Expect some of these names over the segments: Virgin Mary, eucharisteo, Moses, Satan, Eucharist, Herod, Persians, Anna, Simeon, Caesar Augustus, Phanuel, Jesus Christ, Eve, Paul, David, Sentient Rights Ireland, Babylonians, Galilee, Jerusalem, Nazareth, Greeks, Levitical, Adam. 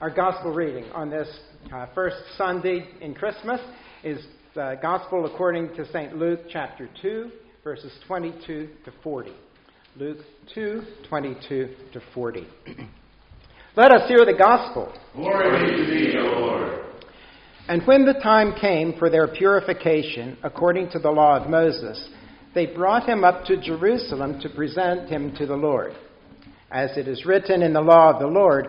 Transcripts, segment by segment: Our gospel reading on this first Sunday in Christmas is the gospel according to St. Luke chapter 2, verses 22 to 40. Luke 2, 22 to 40. Let us hear the gospel. Glory to thee, O Lord. And when the time came for their purification, according to the law of Moses, they brought him up to Jerusalem to present him to the Lord. As it is written in the law of the Lord,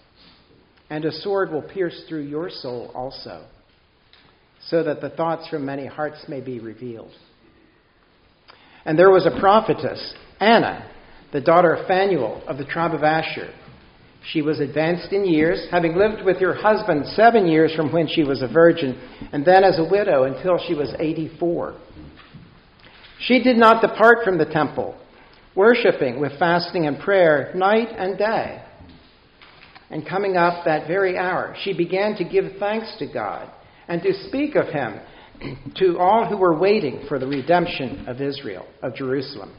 And a sword will pierce through your soul also, so that the thoughts from many hearts may be revealed. And there was a prophetess, Anna, the daughter of Phanuel of the tribe of Asher. She was advanced in years, having lived with her husband 7 years from when she was a virgin, and then as a widow until she was 84. She did not depart from the temple, worshipping with fasting and prayer night and day. And coming up that very hour, she began to give thanks to God and to speak of him to all who were waiting for the redemption of Israel, of Jerusalem.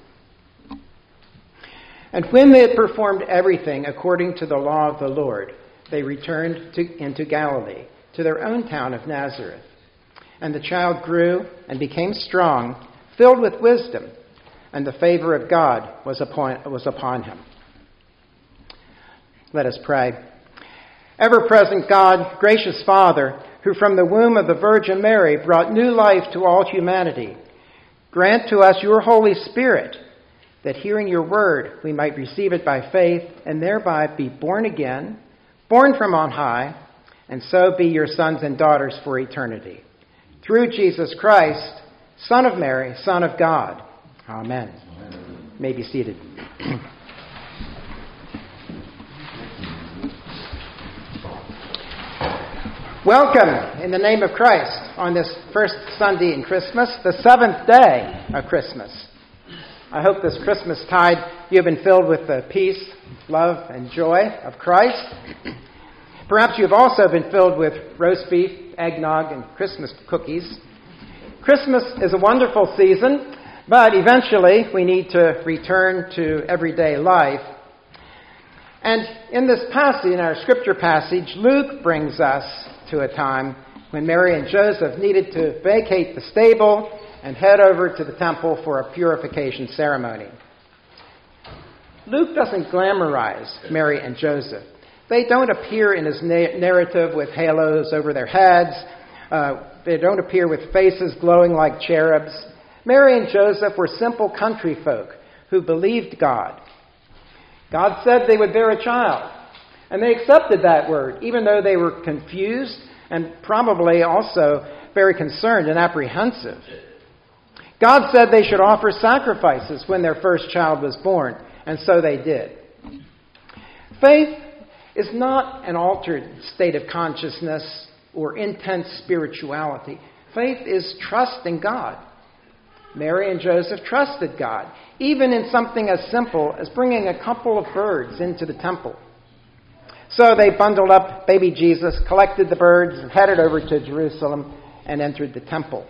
And when they had performed everything according to the law of the Lord, they returned into Galilee, to their own town of Nazareth. And the child grew and became strong, filled with wisdom, and the favor of God was upon him. Let us pray. Ever-present God, gracious Father, who from the womb of the Virgin Mary brought new life to all humanity, grant to us your Holy Spirit, that hearing your word we might receive it by faith and thereby be born again, born from on high, and so be your sons and daughters for eternity. Through Jesus Christ, Son of Mary, Son of God. Amen. Amen. You may be seated. Welcome in the name of Christ on this first Sunday in Christmas, the seventh day of Christmas. I hope this Christmastide you have been filled with the peace, love, and joy of Christ. Perhaps you have also been filled with roast beef, eggnog, and Christmas cookies. Christmas is a wonderful season, but eventually, we need to return to everyday life. And in this passage, in our scripture passage, Luke brings us to a time when Mary and Joseph needed to vacate the stable and head over to the temple for a purification ceremony. Luke doesn't glamorize Mary and Joseph. They don't appear in his narrative with halos over their heads. They don't appear with faces glowing like cherubs. Mary and Joseph were simple country folk who believed God. God said they would bear a child, and they accepted that word, even though they were confused and probably also very concerned and apprehensive. God said they should offer sacrifices when their first child was born, and so they did. Faith is not an altered state of consciousness or intense spirituality. Faith is trust in God. Mary and Joseph trusted God, even in something as simple as bringing a couple of birds into the temple. So they bundled up baby Jesus, collected the birds, headed over to Jerusalem, and entered the temple.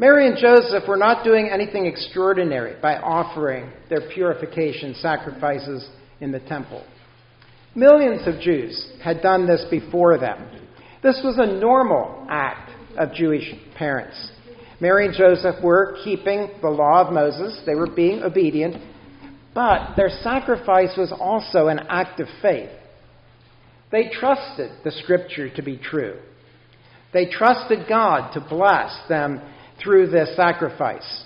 Mary and Joseph were not doing anything extraordinary by offering their purification sacrifices in the temple. Millions of Jews had done this before them. This was a normal act of Jewish parents. Mary and Joseph were keeping the law of Moses. They were being obedient. But their sacrifice was also an act of faith. They trusted the Scripture to be true. They trusted God to bless them through this sacrifice.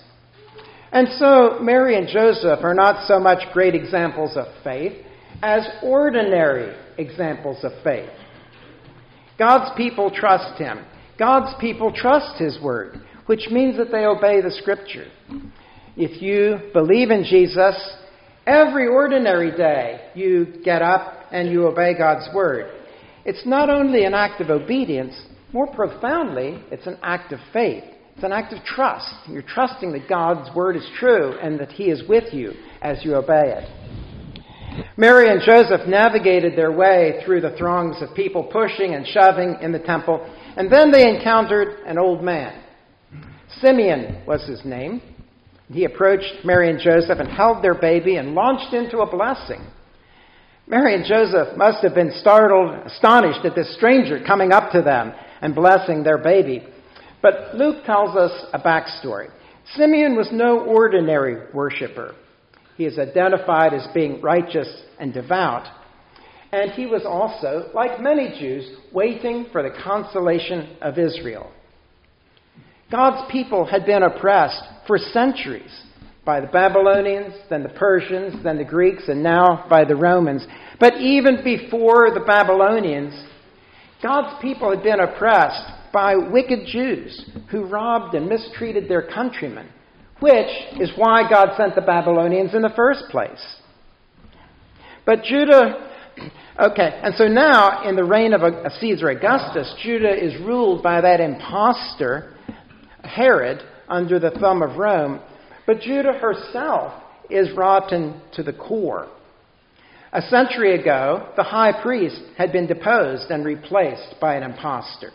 And so Mary and Joseph are not so much great examples of faith as ordinary examples of faith. God's people trust him. God's people trust his word, which means that they obey the Scripture. If you believe in Jesus, every ordinary day you get up and you obey God's word. It's not only an act of obedience, more profoundly, it's an act of faith. It's an act of trust. You're trusting that God's word is true and that he is with you as you obey it. Mary and Joseph navigated their way through the throngs of people pushing and shoving in the temple, and then they encountered an old man. Simeon was his name. He approached Mary and Joseph and held their baby and launched into a blessing. Mary and Joseph must have been startled, astonished at this stranger coming up to them and blessing their baby. But Luke tells us a backstory. Simeon was no ordinary worshiper. He is identified as being righteous and devout. And he was also, like many Jews, waiting for the consolation of Israel. God's people had been oppressed for centuries by the Babylonians, then the Persians, then the Greeks, and now by the Romans. But even before the Babylonians, God's people had been oppressed by wicked Jews who robbed and mistreated their countrymen, which is why God sent the Babylonians in the first place. But Judah... Okay, and so now in the reign of Caesar Augustus, Judah is ruled by that impostor Herod, under the thumb of Rome, but Judah herself is rotten to the core. A century ago, the high priest had been deposed and replaced by an impostor.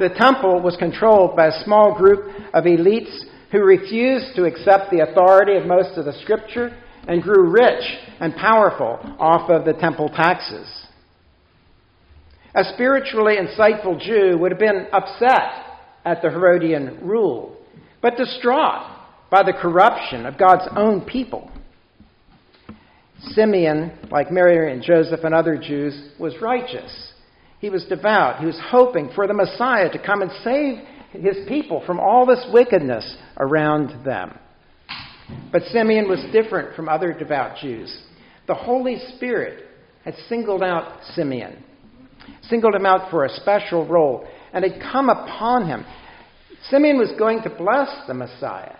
The temple was controlled by a small group of elites who refused to accept the authority of most of the Scripture and grew rich and powerful off of the temple taxes. A spiritually insightful Jew would have been upset at the Herodian rule, but distraught by the corruption of God's own people. Simeon, like Mary and Joseph and other Jews, was righteous. He was devout. He was hoping for the Messiah to come and save his people from all this wickedness around them. But Simeon was different from other devout Jews. The Holy Spirit had singled out Simeon, singled him out for a special role, and had come upon him. Simeon was going to bless the Messiah,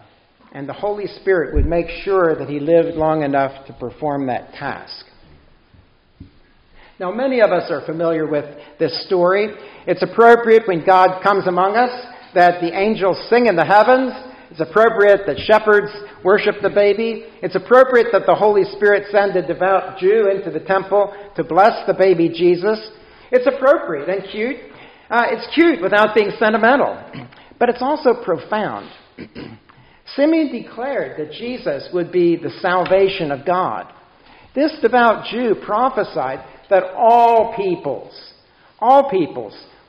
and the Holy Spirit would make sure that he lived long enough to perform that task. Now, many of us are familiar with this story. It's appropriate when God comes among us that the angels sing in the heavens. It's appropriate that shepherds worship the baby. It's appropriate that the Holy Spirit send a devout Jew into the temple to bless the baby Jesus. It's appropriate and cute. It's cute without being sentimental, but it's also profound. Simeon declared that Jesus would be the salvation of God. This devout Jew prophesied that all peoples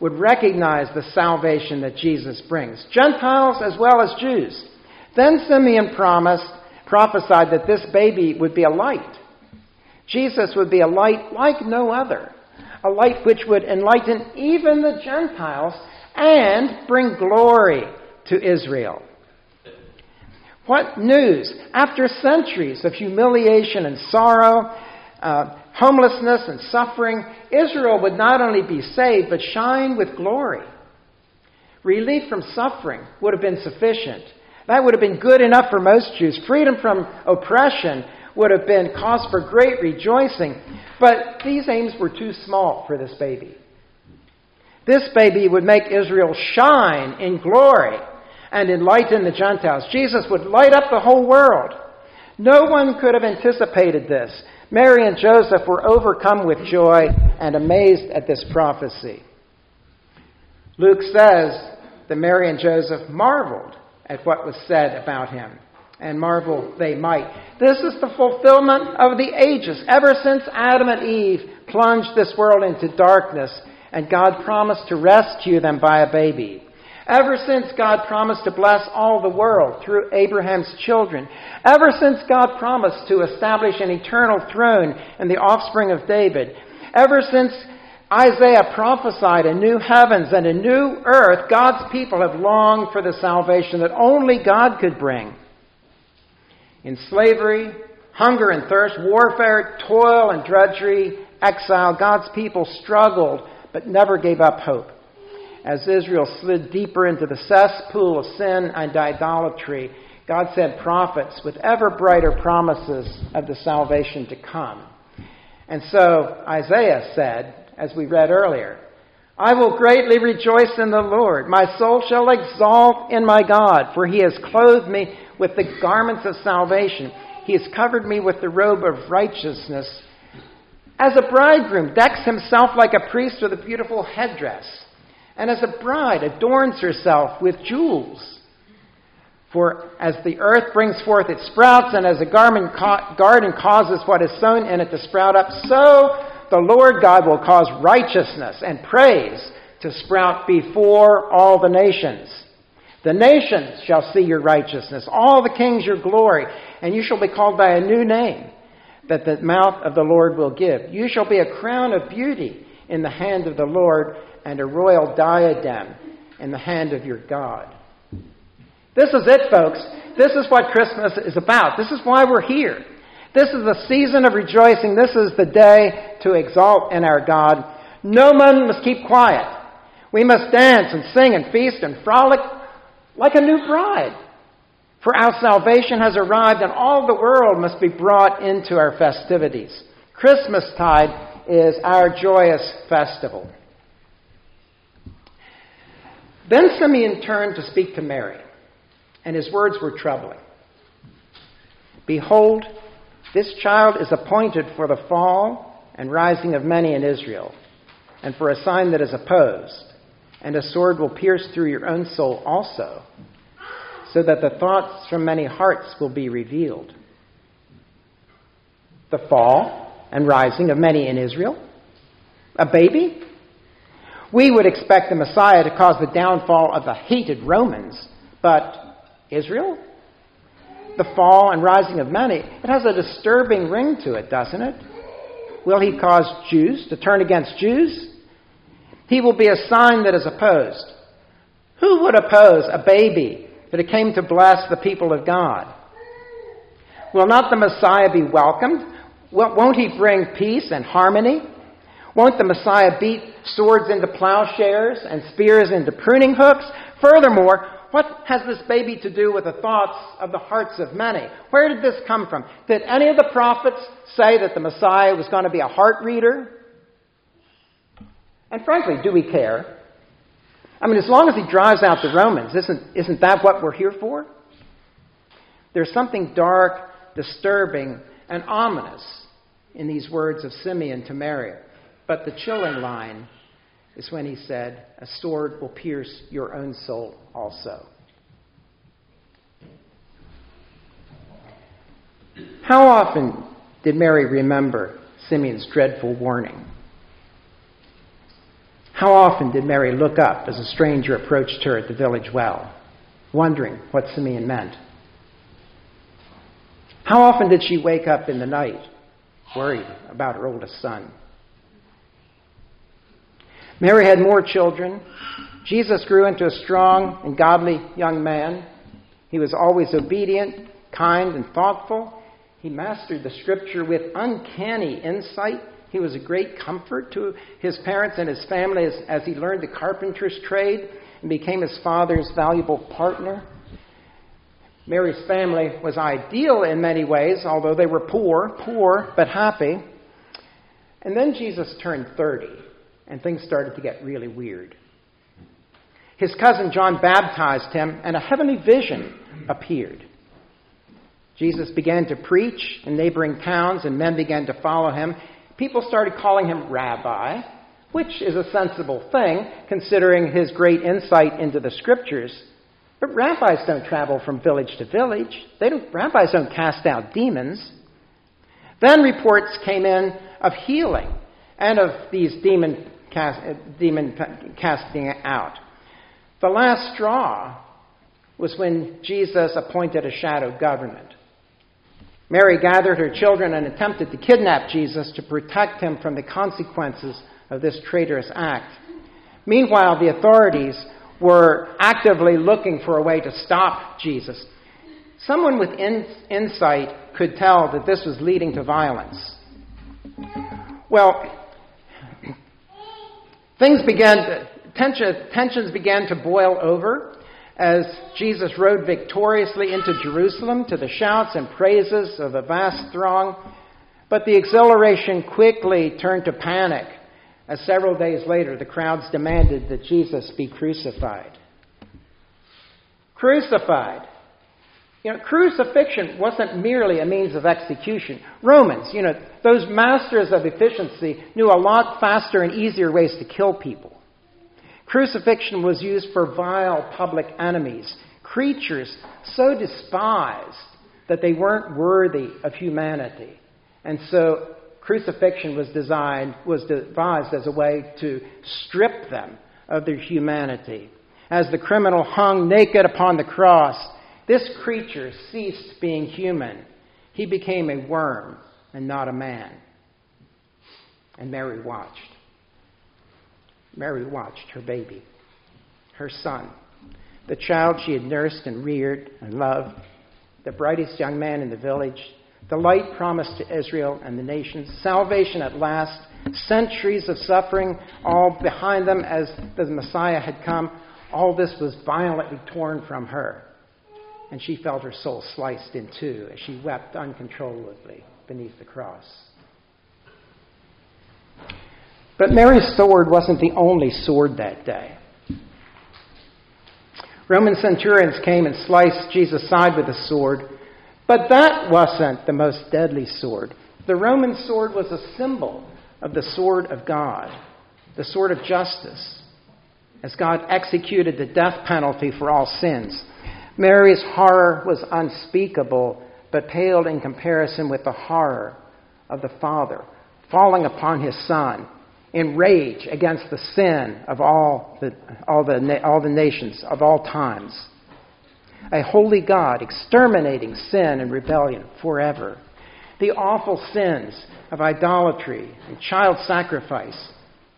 would recognize the salvation that Jesus brings, Gentiles as well as Jews. Then Simeon prophesied that this baby would be a light. Jesus would be a light like no other. A light which would enlighten even the Gentiles and bring glory to Israel. What news! After centuries of humiliation and sorrow, homelessness and suffering, Israel would not only be saved, but shine with glory. Relief from suffering would have been sufficient. That would have been good enough for most Jews. Freedom from oppression would have been cause for great rejoicing. But these aims were too small for this baby. This baby would make Israel shine in glory and enlighten the Gentiles. Jesus would light up the whole world. No one could have anticipated this. Mary and Joseph were overcome with joy and amazed at this prophecy. Luke says that Mary and Joseph marveled at what was said about him, and marvel they might. This is the fulfillment of the ages. Ever since Adam and Eve plunged this world into darkness, and God promised to rescue them by a baby. Ever since God promised to bless all the world through Abraham's children. Ever since God promised to establish an eternal throne in the offspring of David. Ever since Isaiah prophesied a new heavens and a new earth, God's people have longed for the salvation that only God could bring. In slavery, hunger and thirst, warfare, toil and drudgery, exile, God's people struggled but never gave up hope. As Israel slid deeper into the cesspool of sin and idolatry, God sent prophets with ever brighter promises of the salvation to come. And so Isaiah said, as we read earlier, "I will greatly rejoice in the Lord. My soul shall exalt in my God, for he has clothed me with the garments of salvation. He has covered me with the robe of righteousness. As a bridegroom decks himself like a priest with a beautiful headdress, and as a bride adorns herself with jewels. For as the earth brings forth its sprouts, and as a garden causes what is sown in it to sprout up, so the Lord God will cause righteousness and praise to sprout before all the nations. The nations shall see your righteousness, all the kings your glory, and you shall be called by a new name that the mouth of the Lord will give. You shall be a crown of beauty in the hand of the Lord, and a royal diadem in the hand of your God." This is it, folks. This is what Christmas is about. This is why we're here. This is the season of rejoicing. This is the day to exalt in our God. No one must keep quiet. We must dance and sing and feast and frolic like a new bride. For our salvation has arrived, and all the world must be brought into our festivities. Christmastide is our joyous festival. Then Simeon turned to speak to Mary, and his words were troubling. "Behold, this child is appointed for the fall and rising of many in Israel, and for a sign that is opposed, and a sword will pierce through your own soul also, so that the thoughts from many hearts will be revealed." The fall and rising of many in Israel? A baby? We would expect the Messiah to cause the downfall of the hated Romans, but Israel? The fall and rising of many, it has a disturbing ring to it, doesn't it? Will he cause Jews to turn against Jews? He will be a sign that is opposed. Who would oppose a baby that it came to bless the people of God? Will not the Messiah be welcomed? Won't he bring peace and harmony? Won't the Messiah beat swords into plowshares and spears into pruning hooks? Furthermore, what has this baby to do with the thoughts of the hearts of many? Where did this come from? Did any of the prophets say that the Messiah was going to be a heart reader? And frankly, do we care? I mean, as long as he drives out the Romans, isn't that what we're here for? There's something dark, disturbing, and ominous in these words of Simeon to Mary. But the chilling line is when he said, "A sword will pierce your own soul also." How often did Mary remember Simeon's dreadful warning? How often did Mary look up as a stranger approached her at the village well, wondering what Simeon meant? How often did she wake up in the night, worried about her oldest son? Mary had more children. Jesus grew into a strong and godly young man. He was always obedient, kind, and thoughtful. He mastered the Scripture with uncanny insight. He was a great comfort to his parents and his family as he learned the carpenter's trade and became his father's valuable partner. Mary's family was ideal in many ways, although they were poor but happy. And then Jesus turned 30. And things started to get really weird. His cousin John baptized him, and a heavenly vision appeared. Jesus began to preach in neighboring towns, and men began to follow him. People started calling him Rabbi, which is a sensible thing, considering his great insight into the Scriptures. But rabbis don't travel from village to village. Rabbis don't cast out demons. Then reports came in of healing and of these demon casting out. The last straw was when Jesus appointed a shadow government. Mary gathered her children and attempted to kidnap Jesus to protect him from the consequences of this traitorous act. Meanwhile, the authorities were actively looking for a way to stop Jesus. Someone with insight could tell that this was leading to violence. Well, tensions began to boil over as Jesus rode victoriously into Jerusalem to the shouts and praises of the vast throng. But the exhilaration quickly turned to panic as several days later the crowds demanded that Jesus be crucified. Crucified. Crucifixion wasn't merely a means of execution. Romans, those masters of efficiency knew a lot faster and easier ways to kill people. Crucifixion was used for vile public enemies, creatures so despised that they weren't worthy of humanity. And so crucifixion was devised as a way to strip them of their humanity. As the criminal hung naked upon the cross, this creature ceased being human. He became a worm and not a man. And Mary watched. Mary watched her baby, her son, the child she had nursed and reared and loved, the brightest young man in the village, the light promised to Israel and the nations, salvation at last, centuries of suffering all behind them as the Messiah had come. All this was violently torn from her. And she felt her soul sliced in two as she wept uncontrollably beneath the cross. But Mary's sword wasn't the only sword that day. Roman centurions came and sliced Jesus' side with a sword, but that wasn't the most deadly sword. The Roman sword was a symbol of the sword of God, the sword of justice, as God executed the death penalty for all sins. Mary's horror was unspeakable, but paled in comparison with the horror of the Father falling upon his Son in rage against the sin of all the nations of all times. A holy God exterminating sin and rebellion forever. The awful sins of idolatry and child sacrifice,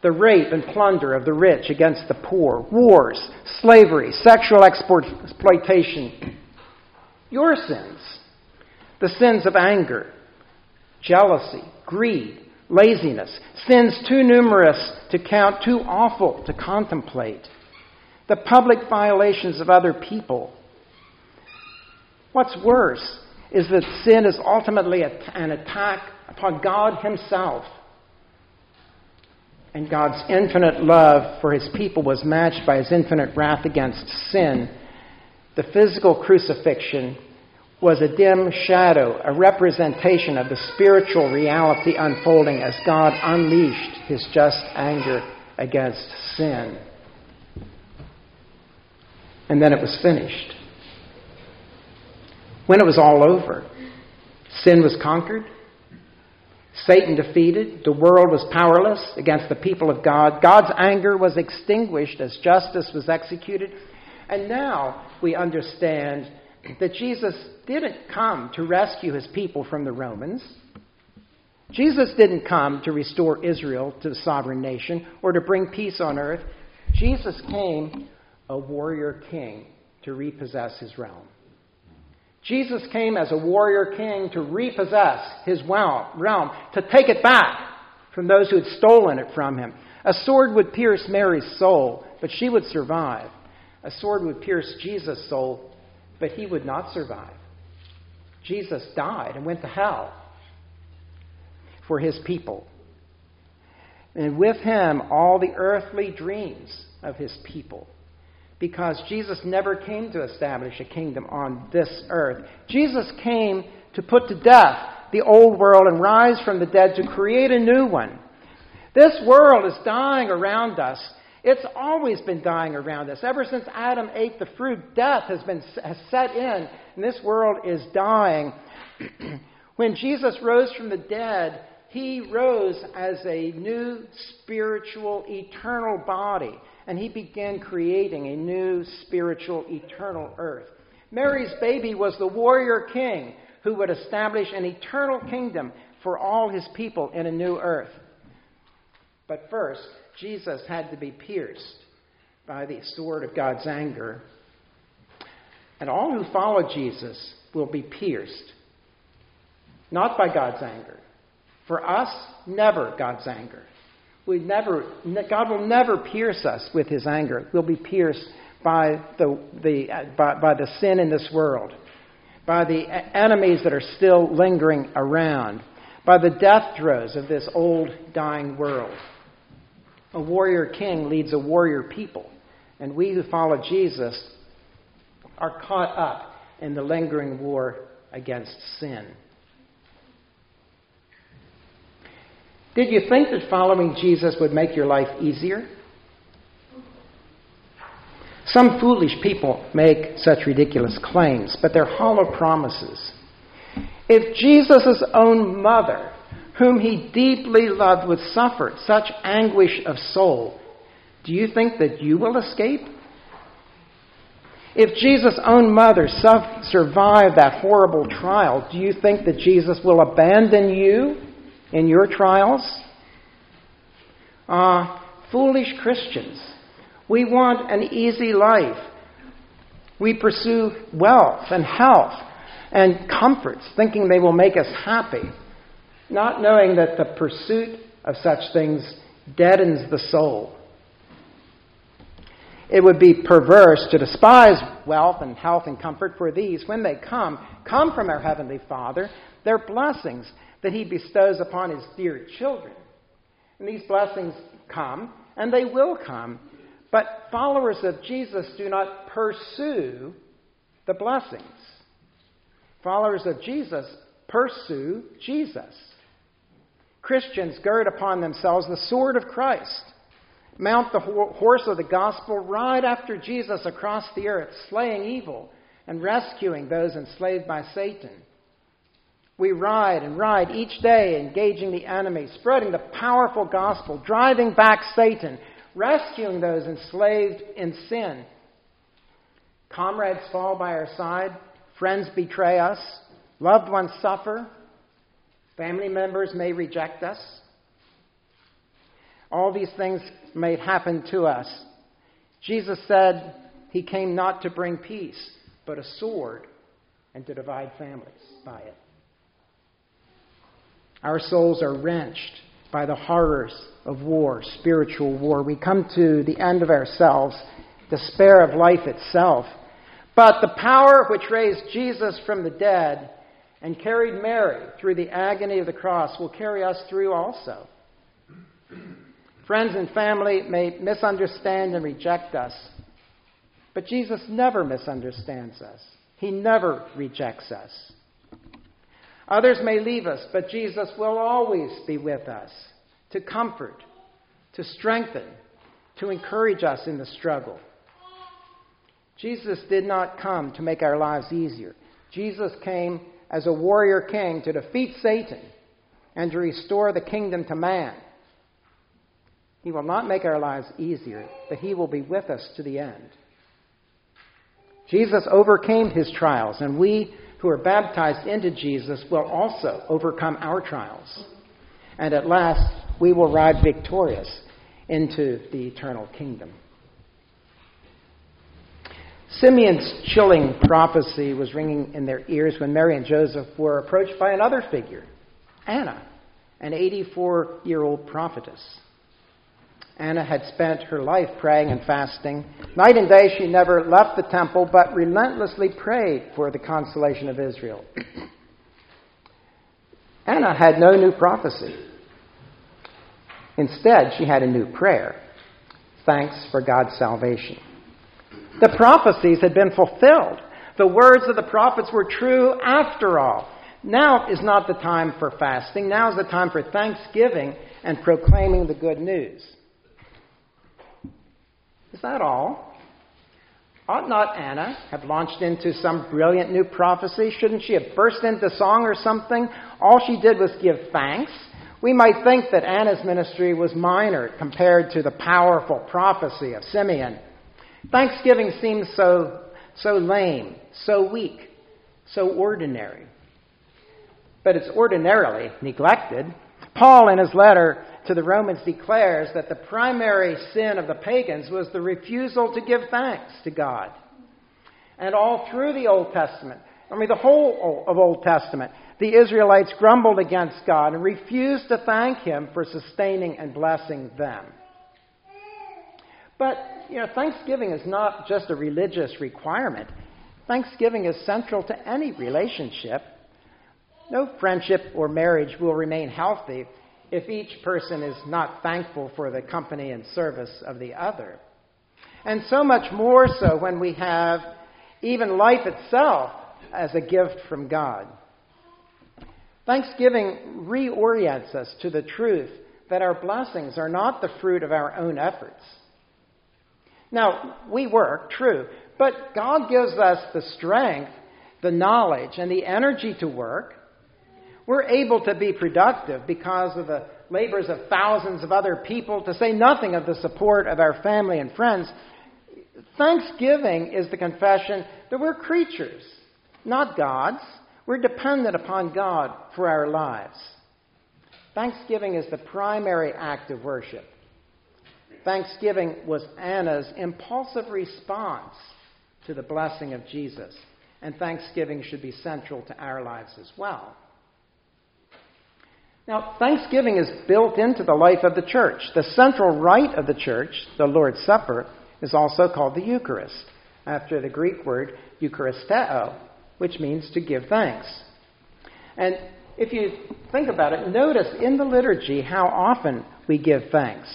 the rape and plunder of the rich against the poor, wars, slavery, sexual exploitation, your sins, the sins of anger, jealousy, greed, laziness, sins too numerous to count, too awful to contemplate, the public violations of other people. What's worse is that sin is ultimately an attack upon God himself. And God's infinite love for his people was matched by his infinite wrath against sin. The physical crucifixion was a dim shadow, a representation of the spiritual reality unfolding as God unleashed his just anger against sin. And then it was finished. When it was all over, sin was conquered. Satan defeated, the world was powerless against the people of God, God's anger was extinguished as justice was executed, and now we understand that Jesus didn't come to rescue his people from the Romans. Jesus didn't come to restore Israel to a sovereign nation or to bring peace on earth. Jesus came, a warrior king, to repossess his realm. Jesus came as a warrior king to repossess his realm, to take it back from those who had stolen it from him. A sword would pierce Mary's soul, but she would survive. A sword would pierce Jesus' soul, but he would not survive. Jesus died and went to hell for his people. And with him, all the earthly dreams of his people. Because Jesus never came to establish a kingdom on this earth. Jesus came to put to death the old world and rise from the dead to create a new one. This world is dying around us. It's always been dying around us. Ever since Adam ate the fruit, death has set in, and this world is dying. When Jesus rose from the dead, he rose as a new spiritual eternal body, and he began creating a new spiritual eternal earth. Mary's baby was the warrior king who would establish an eternal kingdom for all his people in a new earth. But first, Jesus had to be pierced by the sword of God's anger. And all who follow Jesus will be pierced, not by God's anger. For us, never God's anger. God will never pierce us with his anger. We'll be pierced by the sin in this world, by the enemies that are still lingering around, by the death throes of this old dying world. A warrior king leads a warrior people, and we who follow Jesus are caught up in the lingering war against sin. Did you think that following Jesus would make your life easier? Some foolish people make such ridiculous claims, but they're hollow promises. If Jesus' own mother, whom he deeply loved, would suffer such anguish of soul, do you think that you will escape? If Jesus' own mother survived that horrible trial, do you think that Jesus will abandon you in your trials? Foolish Christians. We want an easy life. We pursue wealth and health and comforts, thinking they will make us happy, not knowing that the pursuit of such things deadens the soul. It would be perverse to despise wealth and health and comfort, for these, when they come from our Heavenly Father. They're blessings that he bestows upon his dear children. And these blessings come, and they will come, but followers of Jesus do not pursue the blessings. Followers of Jesus pursue Jesus. Christians gird upon themselves the sword of Christ, mount the horse of the gospel, ride after Jesus across the earth, slaying evil and rescuing those enslaved by Satan. We ride and ride each day, engaging the enemy, spreading the powerful gospel, driving back Satan, rescuing those enslaved in sin. Comrades fall by our side, friends betray us, loved ones suffer, family members may reject us. All these things may happen to us. Jesus said he came not to bring peace, but a sword, and to divide families by it. Our souls are wrenched by the horrors of war, spiritual war. We come to the end of ourselves, despair of life itself. But the power which raised Jesus from the dead and carried Mary through the agony of the cross will carry us through also. Friends and family may misunderstand and reject us, but Jesus never misunderstands us. He never rejects us. Others may leave us, but Jesus will always be with us to comfort, to strengthen, to encourage us in the struggle. Jesus did not come to make our lives easier. Jesus came as a warrior king to defeat Satan and to restore the kingdom to man. He will not make our lives easier, but he will be with us to the end. Jesus overcame his trials, and we who are baptized into Jesus will also overcome our trials. And at last, we will ride victorious into the eternal kingdom. Simeon's chilling prophecy was ringing in their ears when Mary and Joseph were approached by another figure, Anna, an 84-year-old prophetess. Anna had spent her life praying and fasting. Night and day she never left the temple, but relentlessly prayed for the consolation of Israel. Anna had no new prophecy. Instead, she had a new prayer: thanks for God's salvation. The prophecies had been fulfilled. The words of the prophets were true after all. Now is not the time for fasting. Now is the time for thanksgiving and proclaiming the good news. Is that all? Ought not Anna have launched into some brilliant new prophecy? Shouldn't she have burst into song or something? All she did was give thanks. We might think that Anna's ministry was minor compared to the powerful prophecy of Simeon. Thanksgiving seems so lame, so weak, so ordinary. But it's ordinarily neglected. Paul, in his letter to the Romans, declares that the primary sin of the pagans was the refusal to give thanks to God. And all through the Old Testament, the whole of Old Testament, the Israelites grumbled against God and refused to thank Him for sustaining and blessing them. But, thanksgiving is not just a religious requirement. Thanksgiving is central to any relationship. No friendship or marriage will remain healthy if each person is not thankful for the company and service of the other. And so much more so when we have even life itself as a gift from God. Thanksgiving reorients us to the truth that our blessings are not the fruit of our own efforts. Now, we work, true, but God gives us the strength, the knowledge, and the energy to work. We're able to be productive because of the labors of thousands of other people, to say nothing of the support of our family and friends. Thanksgiving is the confession that we're creatures, not gods. We're dependent upon God for our lives. Thanksgiving is the primary act of worship. Thanksgiving was Anna's impulsive response to the blessing of Jesus. And thanksgiving should be central to our lives as well. Now, thanksgiving is built into the life of the church. The central rite of the church, the Lord's Supper, is also called the Eucharist, after the Greek word eucharisteo, which means to give thanks. And if you think about it, notice in the liturgy how often we give thanks.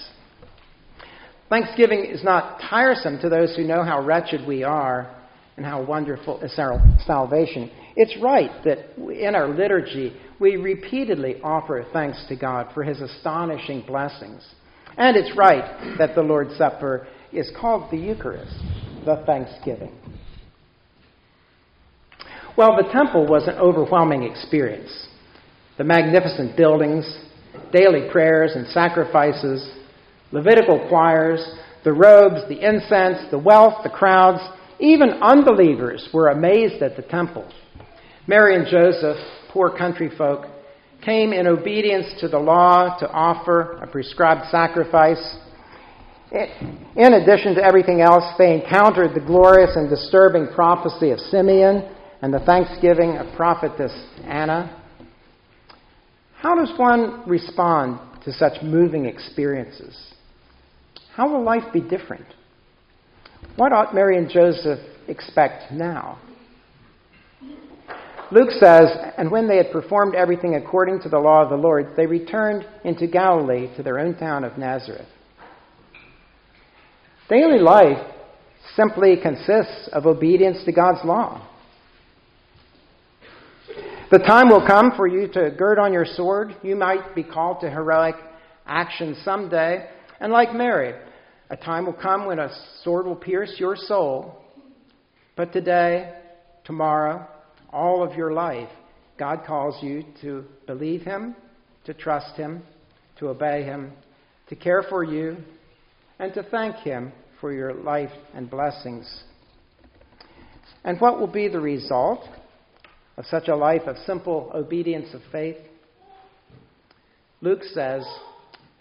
Thanksgiving is not tiresome to those who know how wretched we are and how wonderful is our salvation. It's right that in our liturgy we repeatedly offer thanks to God for His astonishing blessings. And it's right that the Lord's Supper is called the Eucharist, the thanksgiving. Well, the temple was an overwhelming experience. The magnificent buildings, daily prayers and sacrifices, Levitical choirs, the robes, the incense, the wealth, the crowds. Even unbelievers were amazed at the temple. Mary and Joseph, poor country folk, came in obedience to the law to offer a prescribed sacrifice. In addition to everything else, they encountered the glorious and disturbing prophecy of Simeon and the thanksgiving of prophetess Anna. How does one respond to such moving experiences? How will life be different? What ought Mary and Joseph expect now? Luke says, "And when they had performed everything according to the law of the Lord, they returned into Galilee to their own town of Nazareth." Daily life simply consists of obedience to God's law. The time will come for you to gird on your sword. You might be called to heroic action someday. And like Mary, a time will come when a sword will pierce your soul. But today, tomorrow, all of your life, God calls you to believe Him, to trust Him, to obey Him, to care for you, and to thank Him for your life and blessings. And what will be the result of such a life of simple obedience of faith? Luke says,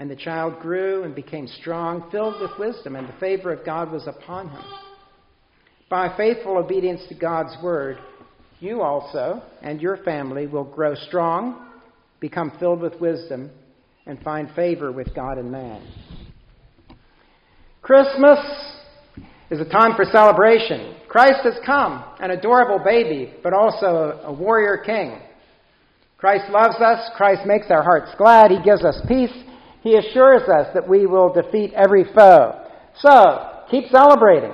"And the child grew and became strong, filled with wisdom, and the favor of God was upon him." By faithful obedience to God's word, you also and your family will grow strong, become filled with wisdom, and find favor with God and man. Christmas is a time for celebration. Christ has come, an adorable baby, but also a warrior king. Christ loves us. Christ makes our hearts glad. He gives us peace. He assures us that we will defeat every foe. So, keep celebrating.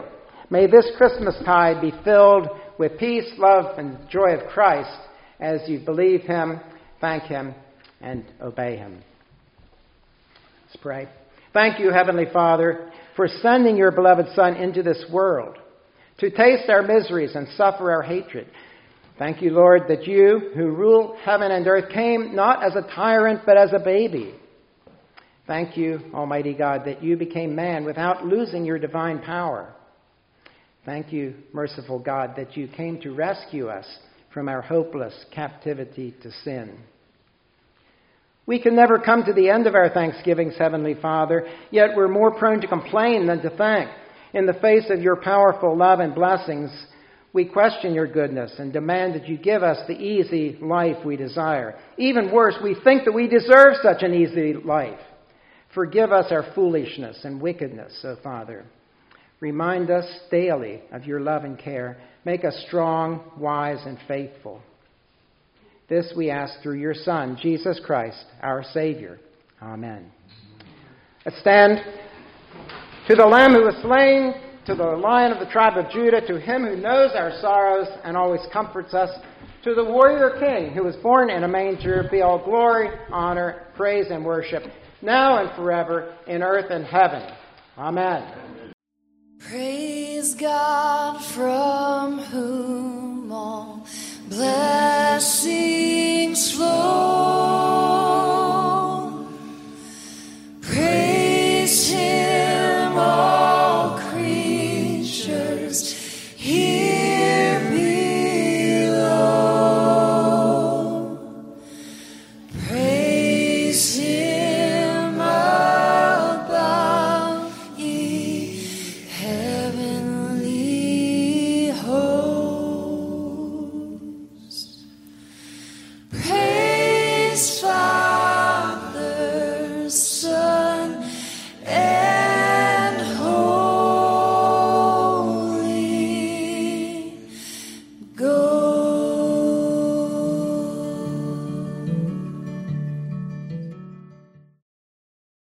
May this Christmastide be filled with peace, love, and joy of Christ as you believe him, thank him, and obey him. Let's pray. Thank you, Heavenly Father, for sending your beloved Son into this world to taste our miseries and suffer our hatred. Thank you, Lord, that you, who rule heaven and earth, came not as a tyrant, but as a baby. Thank you, Almighty God, that you became man without losing your divine power. Thank you, merciful God, that you came to rescue us from our hopeless captivity to sin. We can never come to the end of our thanksgivings, Heavenly Father, yet we're more prone to complain than to thank. In the face of your powerful love and blessings, we question your goodness and demand that you give us the easy life we desire. Even worse, we think that we deserve such an easy life. Forgive us our foolishness and wickedness, O Father. Remind us daily of your love and care. Make us strong, wise, and faithful. This we ask through your Son, Jesus Christ, our Savior. Amen. Let's stand. To the Lamb who was slain, to the Lion of the tribe of Judah, to him who knows our sorrows and always comforts us, to the warrior king who was born in a manger, be all glory, honor, praise, and worship, now and forever, in earth and heaven. Amen. Praise God, from whom all blessings flow.